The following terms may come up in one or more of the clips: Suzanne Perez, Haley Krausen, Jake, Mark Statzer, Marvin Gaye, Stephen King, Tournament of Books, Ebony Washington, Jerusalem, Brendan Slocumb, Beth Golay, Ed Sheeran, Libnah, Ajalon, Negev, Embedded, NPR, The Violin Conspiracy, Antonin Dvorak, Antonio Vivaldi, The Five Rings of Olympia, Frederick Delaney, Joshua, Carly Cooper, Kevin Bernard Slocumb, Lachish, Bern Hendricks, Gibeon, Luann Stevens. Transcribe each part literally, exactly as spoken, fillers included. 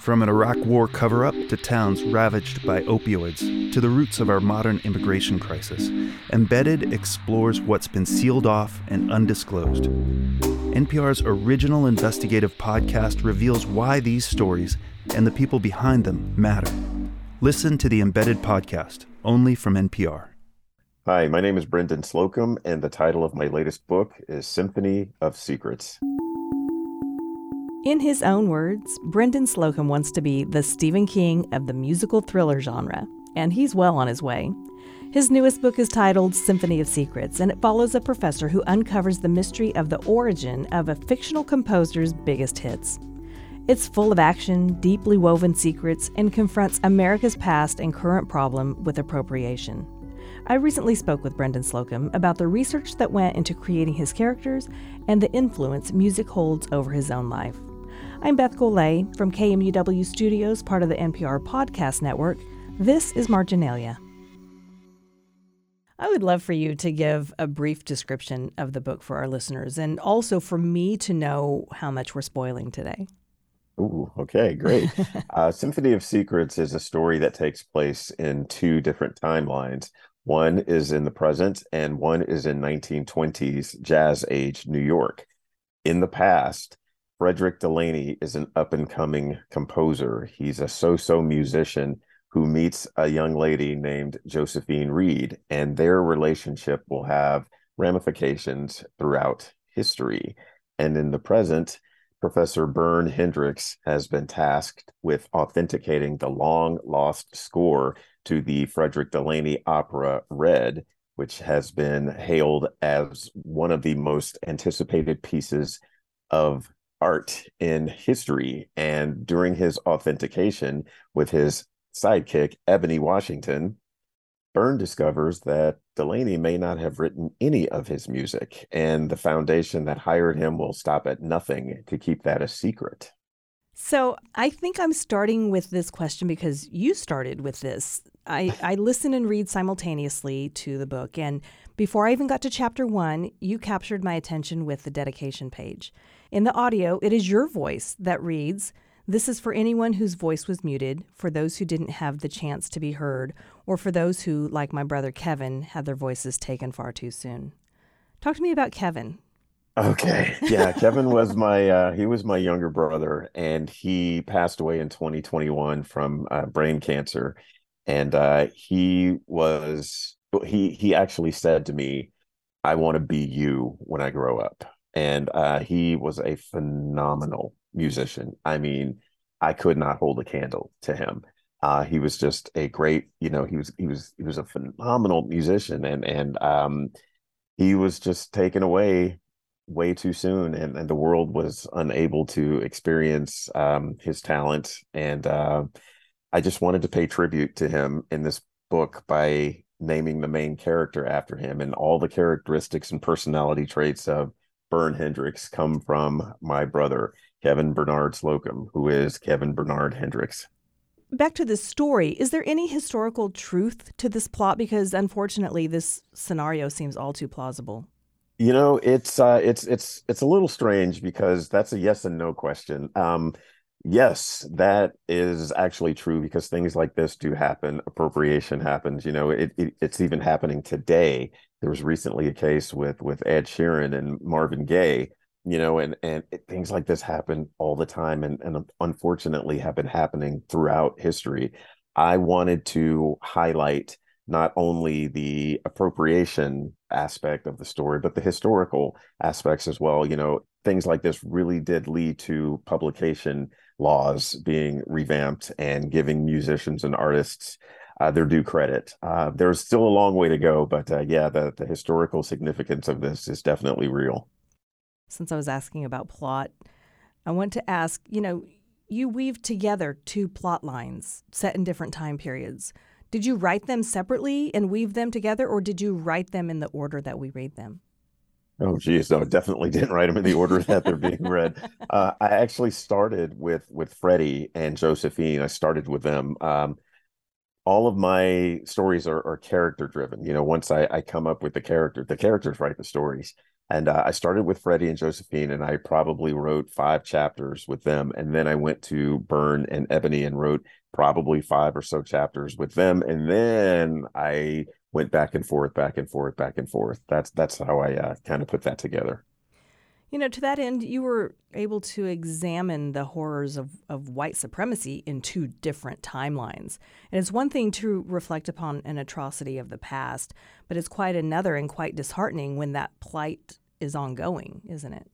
From an Iraq War cover-up to towns ravaged by opioids to the roots of our modern immigration crisis, Embedded explores what's been sealed off and undisclosed. N P R's original investigative podcast reveals why these stories and the people behind them matter. Listen to the Embedded podcast, only from N P R. Hi, my name is Brendan Slocumb, and the title of my latest book is Symphony of Secrets. In his own words, Brendan Slocumb wants to be the Stephen King of the musical thriller genre, and he's well on his way. His newest book is titled Symphony of Secrets, and it follows a professor who uncovers the mystery of the origin of a fictional composer's biggest hits. It's full of action, deeply woven secrets, and confronts America's past and current problem with appropriation. I recently spoke with Brendan Slocumb about the research that went into creating his characters and the influence music holds over his own life. I'm Beth Golay from K M U W Studios, part of the N P R Podcast Network. This is Marginalia. I would love for you to give a brief description of the book for our listeners, and also for me to know how much we're spoiling today. Ooh, okay, great. uh, Symphony of Secrets is a story that takes place in two different timelines. One is in the present, and one is in nineteen twenties jazz age New York. In the past, Frederick Delaney is an up-and-coming composer. He's a so-so musician who meets a young lady named Josephine Reed, and their relationship will have ramifications throughout history. And in the present, Professor Bern Hendricks has been tasked with authenticating the long-lost score to the Frederick Delaney opera Red, which has been hailed as one of the most anticipated pieces of art in history. And during his authentication with his sidekick, Ebony Washington, Bern discovers that Delaney may not have written any of his music, and the foundation that hired him will stop at nothing to keep that a secret. So I think I'm starting with this question because you started with this. I, I listen and read simultaneously to the book, and before I even got to chapter one, you captured my attention with the dedication page. In the audio, it is your voice that reads, "This is for anyone whose voice was muted, for those who didn't have the chance to be heard, or for those who, like my brother Kevin, had their voices taken far too soon." Talk to me about Kevin. Okay. Yeah, Kevin was my, uh, he was my younger brother, and he passed away in twenty twenty-one from uh, brain cancer. And uh, he was, he, he actually said to me, "I want to be you when I grow up." And uh, he was a phenomenal musician. I mean, I could not hold a candle to him. Uh, he was just a great, you know, he was, he was, he was a phenomenal musician, and, and um, he was just taken away way too soon, and, and the world was unable to experience um, his talent. And uh, I just wanted to pay tribute to him in this book by naming the main character after him, and all the characteristics and personality traits of Bern Hendricks come from my brother, Kevin Bernard Slocumb, who is Kevin Bernard Hendricks. Back to this story, is there any historical truth to this plot? Because unfortunately, this scenario seems all too plausible. You know, it's uh, it's it's it's a little strange because that's a yes and no question. Um, yes, that is actually true, because things like this do happen. Appropriation happens. You know, it, it it's even happening today. There was recently a case with with Ed Sheeran and Marvin Gaye. You know, and, and it, things like this happen all the time, and, and unfortunately have been happening throughout history. I wanted to highlight not only the appropriation aspect of the story, but the historical aspects as well. You know, things like this really did lead to publication laws being revamped and giving musicians and artists uh, their due credit. Uh, there's still a long way to go, but uh, yeah, the, the historical significance of this is definitely real. Since I was asking about plot, I want to ask, you know, you weave together two plot lines set in different time periods. Did you write them separately and weave them together, or did you write them in the order that we read them? Oh, geez, no, I definitely didn't write them in the order that they're being read. Uh, I actually started with with Freddie and Josephine. I started with them. Um, all of my stories are, are character driven. You know, once I, I come up with the character, the characters write the stories. And uh, I started with Freddie and Josephine, and I probably wrote five chapters with them. And then I went to Bern and Ebony and wrote probably five or so chapters with them. And then I went back and forth, back and forth, back and forth. That's that's how I uh, kind of put that together. You know, to that end, you were able to examine the horrors of, of white supremacy in two different timelines. And it's one thing to reflect upon an atrocity of the past, but it's quite another and quite disheartening when that plight is ongoing, isn't it?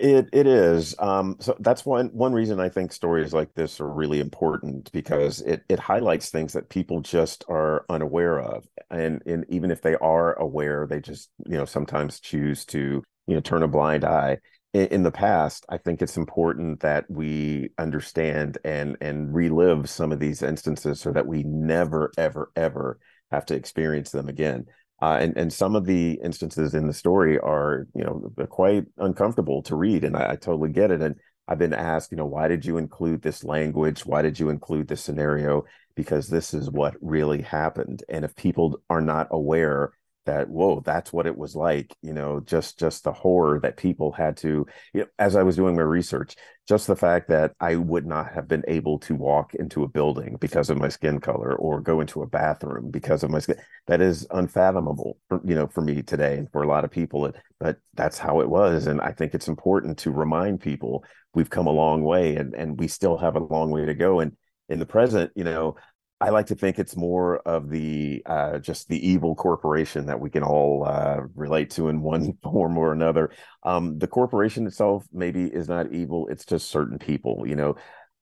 It it is. Um, so that's one one reason I think stories like this are really important, because it it highlights things that people just are unaware of. And and even if they are aware, they just, you know, sometimes choose to, you know, turn a blind eye. In, in the past, I think it's important that we understand and and relive some of these instances so that we never, ever, ever have to experience them again. Uh, and, and some of the instances in the story are, you know, they're quite uncomfortable to read. And I, I totally get it. And I've been asked, you know, why did you include this language? Why did you include this scenario? Because this is what really happened. And if people are not aware that, whoa, that's what it was like, you know, just just the horror that people had to, you know, as I was doing my research, just the fact that I would not have been able to walk into a building because of my skin color or go into a bathroom because of my skin, that is unfathomable, for, you know, for me today and for a lot of people, but that's how it was. And I think it's important to remind people we've come a long way, and, and we still have a long way to go. And in the present, you know, I like to think it's more of the uh, just the evil corporation that we can all uh, relate to in one form or another. Um, the corporation itself maybe is not evil. It's just certain people. You know,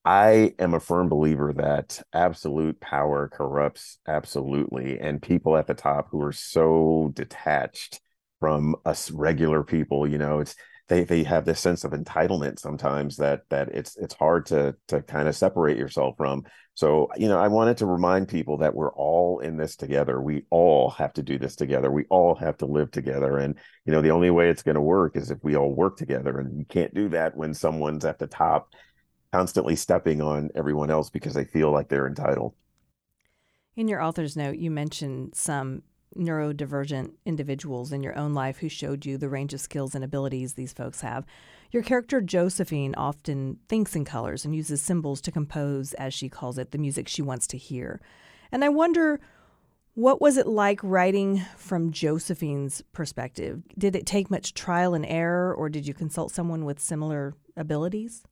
I am a firm believer that absolute power corrupts absolutely. And people at the top who are so detached from us regular people, you know, it's they they have this sense of entitlement sometimes that that it's it's hard to to kind of separate yourself from. So, you know, I wanted to remind people that we're all in this together. We all have to do this together. We all have to live together. And, you know, the only way it's going to work is if we all work together. And you can't do that when someone's at the top constantly stepping on everyone else because they feel like they're entitled. In your author's note, you mentioned some neurodivergent individuals in your own life who showed you the range of skills and abilities these folks have. Your character Josephine often thinks in colors and uses symbols to compose, as she calls it, the music she wants to hear. And I wonder, what was it like writing from Josephine's perspective? Did it take much trial and error, or did you consult someone with similar abilities?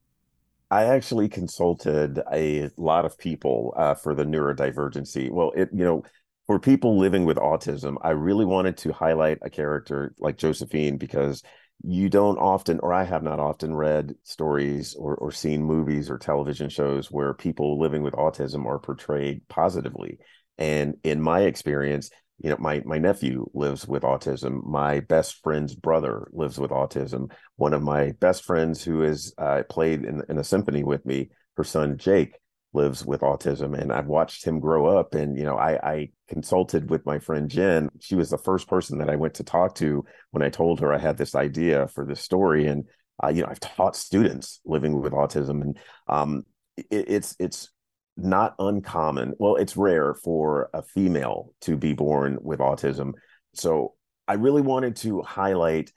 I actually consulted a lot of people uh, for the neurodivergency. Well, it, you know, for people living with autism, I really wanted to highlight a character like Josephine because you don't often, or I have not often, read stories or, or seen movies or television shows where people living with autism are portrayed positively. And in my experience, you know, my, my nephew lives with autism. My best friend's brother lives with autism. One of my best friends who is uh, played in, in a symphony with me, her son, Jake, lives with autism, and I've watched him grow up. And, you know, I, I consulted with my friend Jen. She was the first person that I went to talk to when I told her I had this idea for this story. And, uh, you know, I've taught students living with autism, and um, it, it's, it's not uncommon. Well, it's rare for a female to be born with autism. So I really wanted to highlight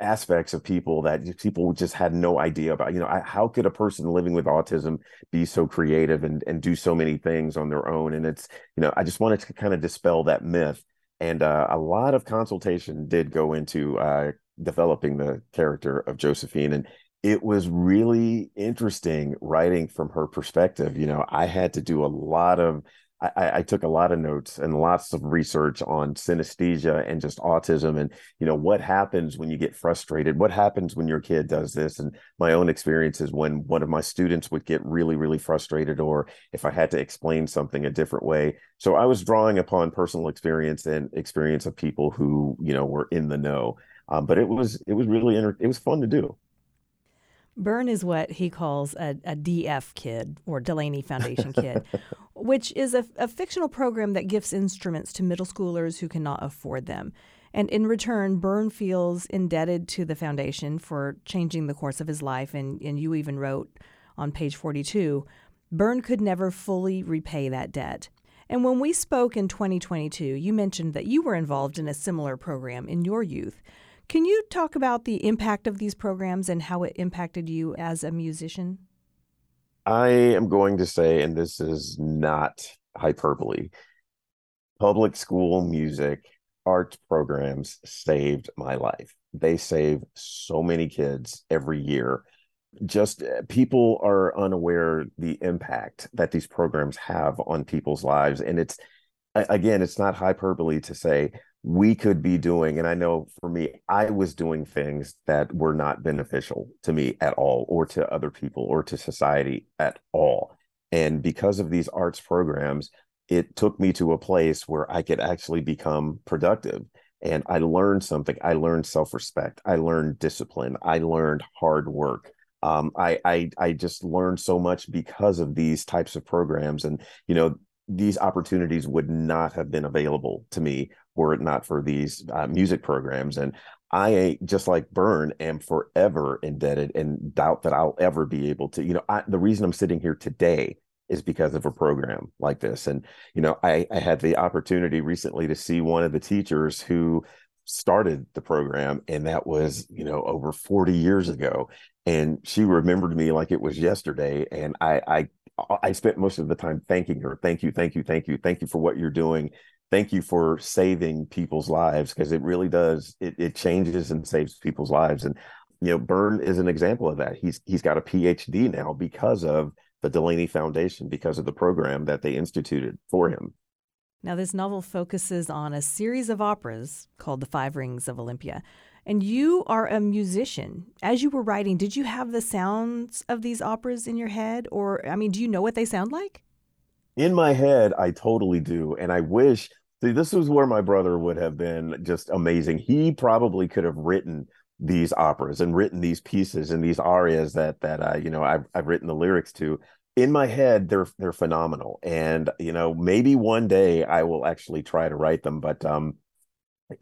aspects of people that people just had no idea about. You know, I, how could a person living with autism be so creative and, and do so many things on their own? And it's, you know, I just wanted to kind of dispel that myth. And uh, a lot of consultation did go into uh, developing the character of Josephine. And it was really interesting writing from her perspective. You know, I had to do a lot of I, I took a lot of notes and lots of research on synesthesia and just autism and, you know, what happens when you get frustrated, what happens when your kid does this. And my own experience is when one of my students would get really, really frustrated, or if I had to explain something a different way. So I was drawing upon personal experience and experience of people who, you know, were in the know. Um, but it was it was really inter- it was fun to do. Bern is what he calls a, a D F kid, or Delaney Foundation kid, which is a, a fictional program that gifts instruments to middle schoolers who cannot afford them. And in return, Bern feels indebted to the foundation for changing the course of his life. And, and you even wrote on page forty-two, Bern could never fully repay that debt. And when we spoke in twenty twenty-two, you mentioned that you were involved in a similar program in your youth. Can you talk about the impact of these programs and how it impacted you as a musician? I am going to say, and this is not hyperbole, public school music arts programs saved my life. They save so many kids every year. Just people are unaware the impact that these programs have on people's lives. And it's, again, it's not hyperbole to say we could be doing, and I know for me, I was doing things that were not beneficial to me at all, or to other people, or to society at all. And because of these arts programs, it took me to a place where I could actually become productive. And I learned something. I learned self-respect. I learned discipline. I learned hard work. Um, I, I, I just learned so much because of these types of programs. And, you know, these opportunities would not have been available to me were it not for these uh, music programs. And I, just like Bern, am forever indebted and doubt that I'll ever be able to, you know, I, the reason I'm sitting here today is because of a program like this. And, you know, I, I had the opportunity recently to see one of the teachers who started the program, and that was, you know, over forty years ago. And she remembered me like it was yesterday. And I, I, I spent most of the time thanking her. Thank you, thank you, thank you, thank you for what you're doing. Thank you for saving people's lives, because it really does. It, it changes and saves people's lives. And, you know, Bern is an example of that. He's He's got a P H D now because of the Delaney Foundation, because of the program that they instituted for him. Now, this novel focuses on a series of operas called The Five Rings of Olympia. And you are a musician. As you were writing, did you have the sounds of these operas in your head? Or, I mean, do you know what they sound like? In my head, I totally do. And I wish, see, this is where my brother would have been just amazing. He probably could have written these operas and written these pieces and these arias that, that uh, you know, I've, I've written the lyrics to. In my head, they're they're phenomenal. And, you know, maybe one day I will actually try to write them. But, um,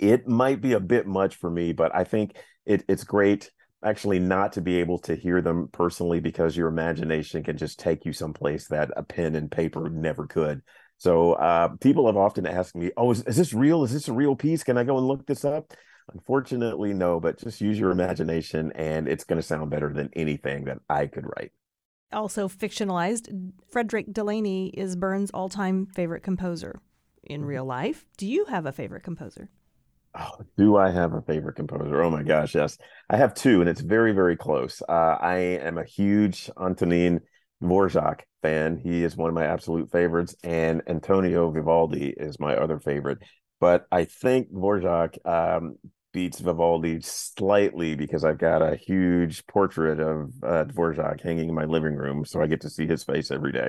it might be a bit much for me, but I think it, it's great actually not to be able to hear them personally, because your imagination can just take you someplace that a pen and paper never could. So uh, people have often asked me, oh, is, is this real? Is this a real piece? Can I go and look this up? Unfortunately, no, but just use your imagination and it's going to sound better than anything that I could write. Also fictionalized, Frederick Delaney is Bern's all-time favorite composer in real life. Do you have a favorite composer? Oh, do I have a favorite composer? Oh my gosh, yes. I have two, and it's very, very close. Uh, I am a huge Antonin Dvorak fan. He is one of my absolute favorites, and Antonio Vivaldi is my other favorite. But I think Dvorak um, beats Vivaldi slightly, because I've got a huge portrait of uh, Dvorak hanging in my living room, so I get to see his face every day.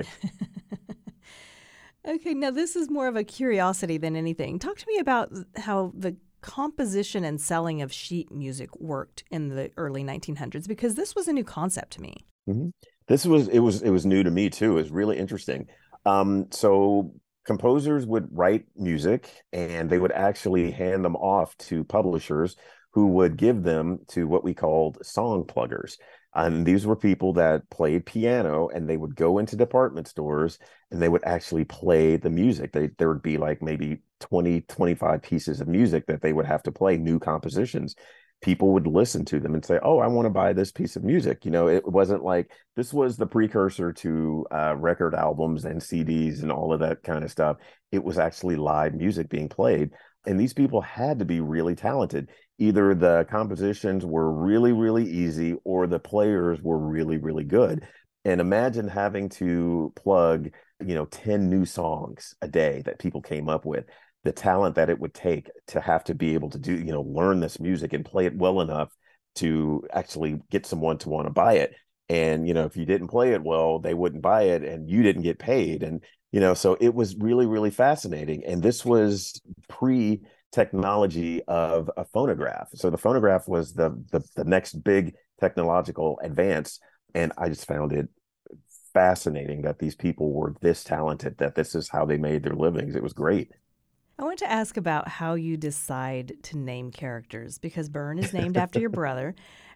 Okay, now this is more of a curiosity than anything. Talk to me about how the composition and selling of sheet music worked in the early nineteen hundreds, because this was a new concept to me. Mm-hmm. This was it was it was new to me too. It was really interesting. Um, so composers would write music, and they would actually hand them off to publishers, who would give them to what we called song pluggers. And these were people that played piano, and they would go into department stores and they would actually play the music. They, there would be like maybe twenty, twenty-five pieces of music that they would have to play, new compositions. People would listen to them and say, oh, I want to buy this piece of music. You know, it wasn't like, this was the precursor to uh, record albums and C Ds and all of that kind of stuff. It was actually live music being played. And these people had to be really talented. Either the compositions were really, really easy, or the players were really, really good. And imagine having to plug, you know, ten new songs a day that people came up with. The talent that it would take to have to be able to do, you know, learn this music and play it well enough to actually get someone to want to buy it. And, you know, if you didn't play it well, they wouldn't buy it and you didn't get paid. And, you know, so it was really, really fascinating. And this was pre- technology of a phonograph. So the phonograph was the, the the next big technological advance. And I just found it fascinating that these people were this talented, that this is how they made their livings. It was great. I want to ask about how you decide to name characters, because Bern is named after your brother.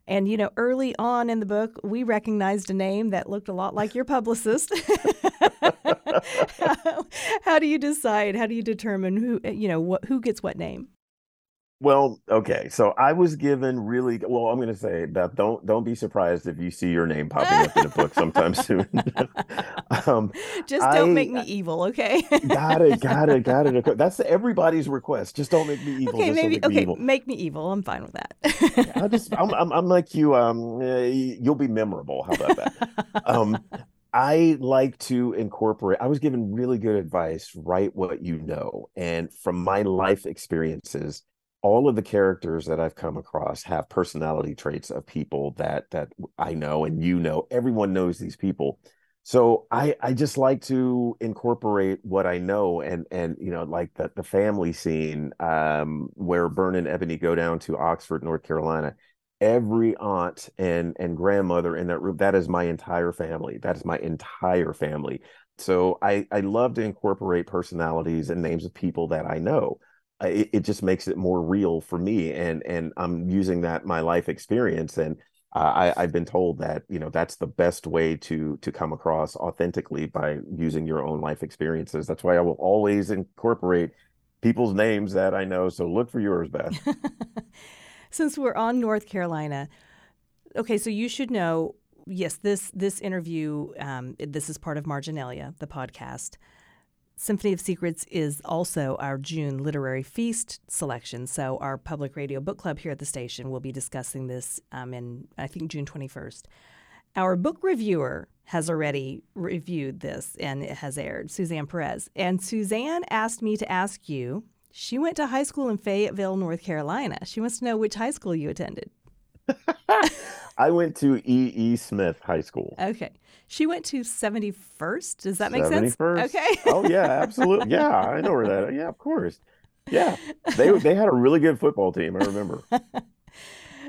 And, you know, early on in the book, we recognized a name that looked a lot like your publicist. how, how do you decide? How do you determine who, you know, what, who gets what name? Well, okay. So I was given really, well, I'm going to say, Beth, don't don't be surprised if you see your name popping up in a book sometime soon. um, Just don't I, make me evil, okay? got it, got it, got it. That's everybody's request. Just don't make me evil. Okay, just maybe, make okay, me evil. make me evil. I'm fine with that. I just, I'm, I'm, I'm like you. Um, you'll be memorable. How about that? Um, I like to incorporate, I was given really good advice, write what you know. And from my life experiences, all of the characters that I've come across have personality traits of people that that I know and you know. Everyone knows these people. So I, I just like to incorporate what I know. And, and you know, like the, the family scene um, where Bern and Ebony go down to Oxford, North Carolina. Every aunt and, and grandmother in that room, that is my entire family. That is my entire family. So I, I love to incorporate personalities and names of people that I know. It, it just makes it more real for me, and and I'm using that my life experience, and uh, I, I've been told that you know that's the best way to to come across authentically, by using your own life experiences. That's why I will always incorporate people's names that I know. So look for yours, Beth. Since we're on North Carolina, okay, so you should know. Yes, this this interview, um, this is part of Marginalia, the podcast. Symphony of Secrets is also our June Literary Feast selection, so our public radio book club here at the station will be discussing this um, in, I think, June twenty-first. Our book reviewer has already reviewed this, and it has aired, Suzanne Perez. And Suzanne asked me to ask you, she went to high school in Fayetteville, North Carolina. She wants to know which high school you attended. I went to E E. Smith High School. Okay. She went to seventy-first. Does that make sense? seventy-first. Okay. Oh, yeah, absolutely. Yeah, I know where that is. Yeah, of course. Yeah. They they had a really good football team, I remember.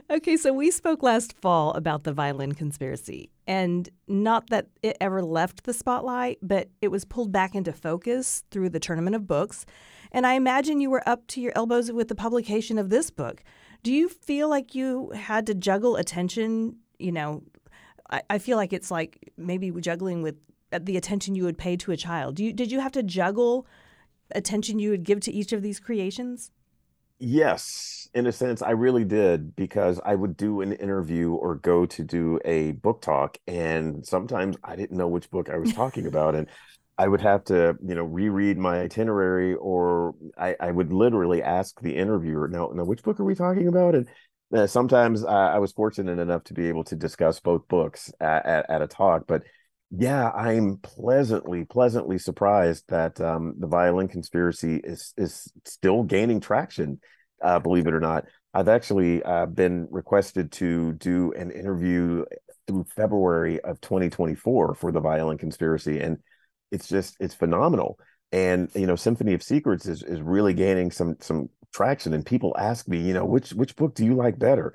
Okay, so we spoke last fall about the Violin Conspiracy. And not that it ever left the spotlight, but it was pulled back into focus through the Tournament of Books. And I imagine you were up to your elbows with the publication of this book. Do you feel like you had to juggle attention? You know, I, I feel like it's like maybe juggling with the attention you would pay to a child. Do you, did you have to juggle attention you would give to each of these creations? Yes, in a sense, I really did, because I would do an interview or go to do a book talk, and sometimes I didn't know which book I was talking about. And I would have to, you know, reread my itinerary, or I, I would literally ask the interviewer, now, now, which book are we talking about? And uh, sometimes uh, I was fortunate enough to be able to discuss both books at, at, at a talk. But yeah, I'm pleasantly, pleasantly surprised that um, the Violin Conspiracy is, is still gaining traction, uh, believe it or not. I've actually uh, been requested to do an interview through February of twenty twenty-four for the Violin Conspiracy. And it's just, it's phenomenal. And, you know, Symphony of Secrets is, is really gaining some, some traction. And people ask me, you know, which, which book do you like better?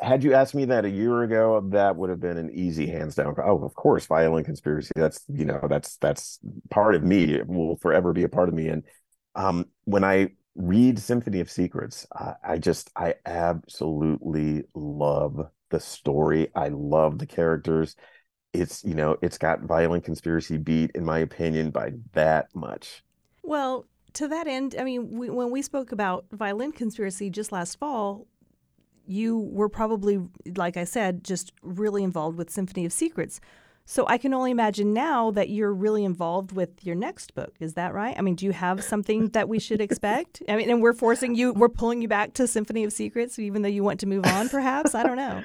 Had you asked me that a year ago, that would have been an easy hands down. Oh, of course, Violin Conspiracy. That's, you know, that's, that's part of me. It will forever be a part of me. And um, when I read Symphony of Secrets, I, I just, I absolutely love the story. I love the characters. It's, you know, it's got Violin Conspiracy beat, in my opinion, by that much. Well, to that end, I mean, we, when we spoke about Violin Conspiracy just last fall, you were probably, like I said, just really involved with Symphony of Secrets. So I can only imagine now that you're really involved with your next book. Is that right? I mean, do you have something that we should expect? I mean, and we're forcing you, we're pulling you back to Symphony of Secrets, even though you want to move on, perhaps? I don't know.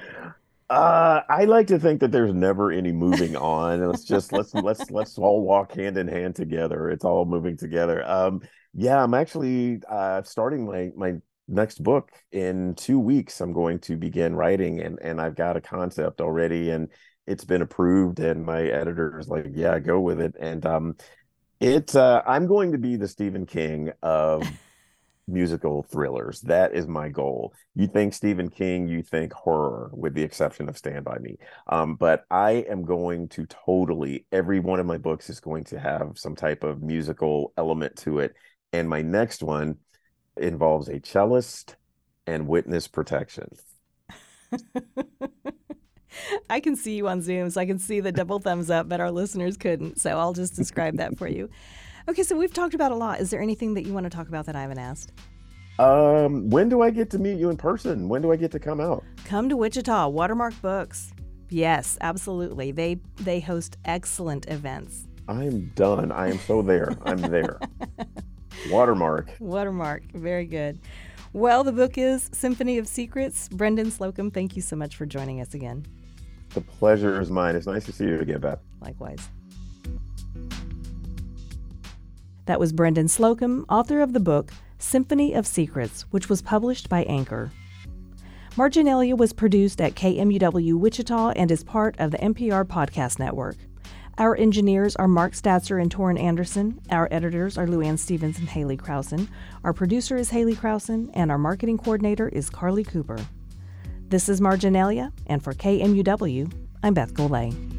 Uh, I like to think that there's never any moving on. Let's just let's let's let's all walk hand in hand together. It's all moving together. Um, yeah, I'm actually uh, starting my my next book in two weeks. I'm going to begin writing, and and I've got a concept already, and it's been approved. And my editor is like, "Yeah, go with it." And um, it's uh, I'm going to be the Stephen King of musical thrillers. That is my goal. You think Stephen King, you think horror, with the exception of Stand By Me. Um, but I am going to totally, every one of my books is going to have some type of musical element to it. And my next one involves a cellist and witness protection. I can see you on Zoom, so I can see the double thumbs up, but our listeners couldn't. So I'll just describe that for you. Okay, so we've talked about a lot. Is there anything that you want to talk about that I haven't asked? Um, when do I get to meet you in person? When do I get to come out? Come to Wichita, Watermark Books. Yes, absolutely. They they host excellent events. I'm done. I am so there. I'm there. Watermark. Watermark. Very good. Well, the book is Symphony of Secrets. Brendan Slocumb, thank you so much for joining us again. The pleasure is mine. It's nice to see you again, Beth. Likewise. That was Brendan Slocumb, author of the book Symphony of Secrets, which was published by Anchor. Marginalia was produced at K M U W Wichita and is part of the N P R Podcast Network. Our engineers are Mark Statzer and Torin Anderson. Our editors are Luann Stevens and Haley Krausen. Our producer is Haley Krausen, and our marketing coordinator is Carly Cooper. This is Marginalia, and for K M U W, I'm Beth Golay.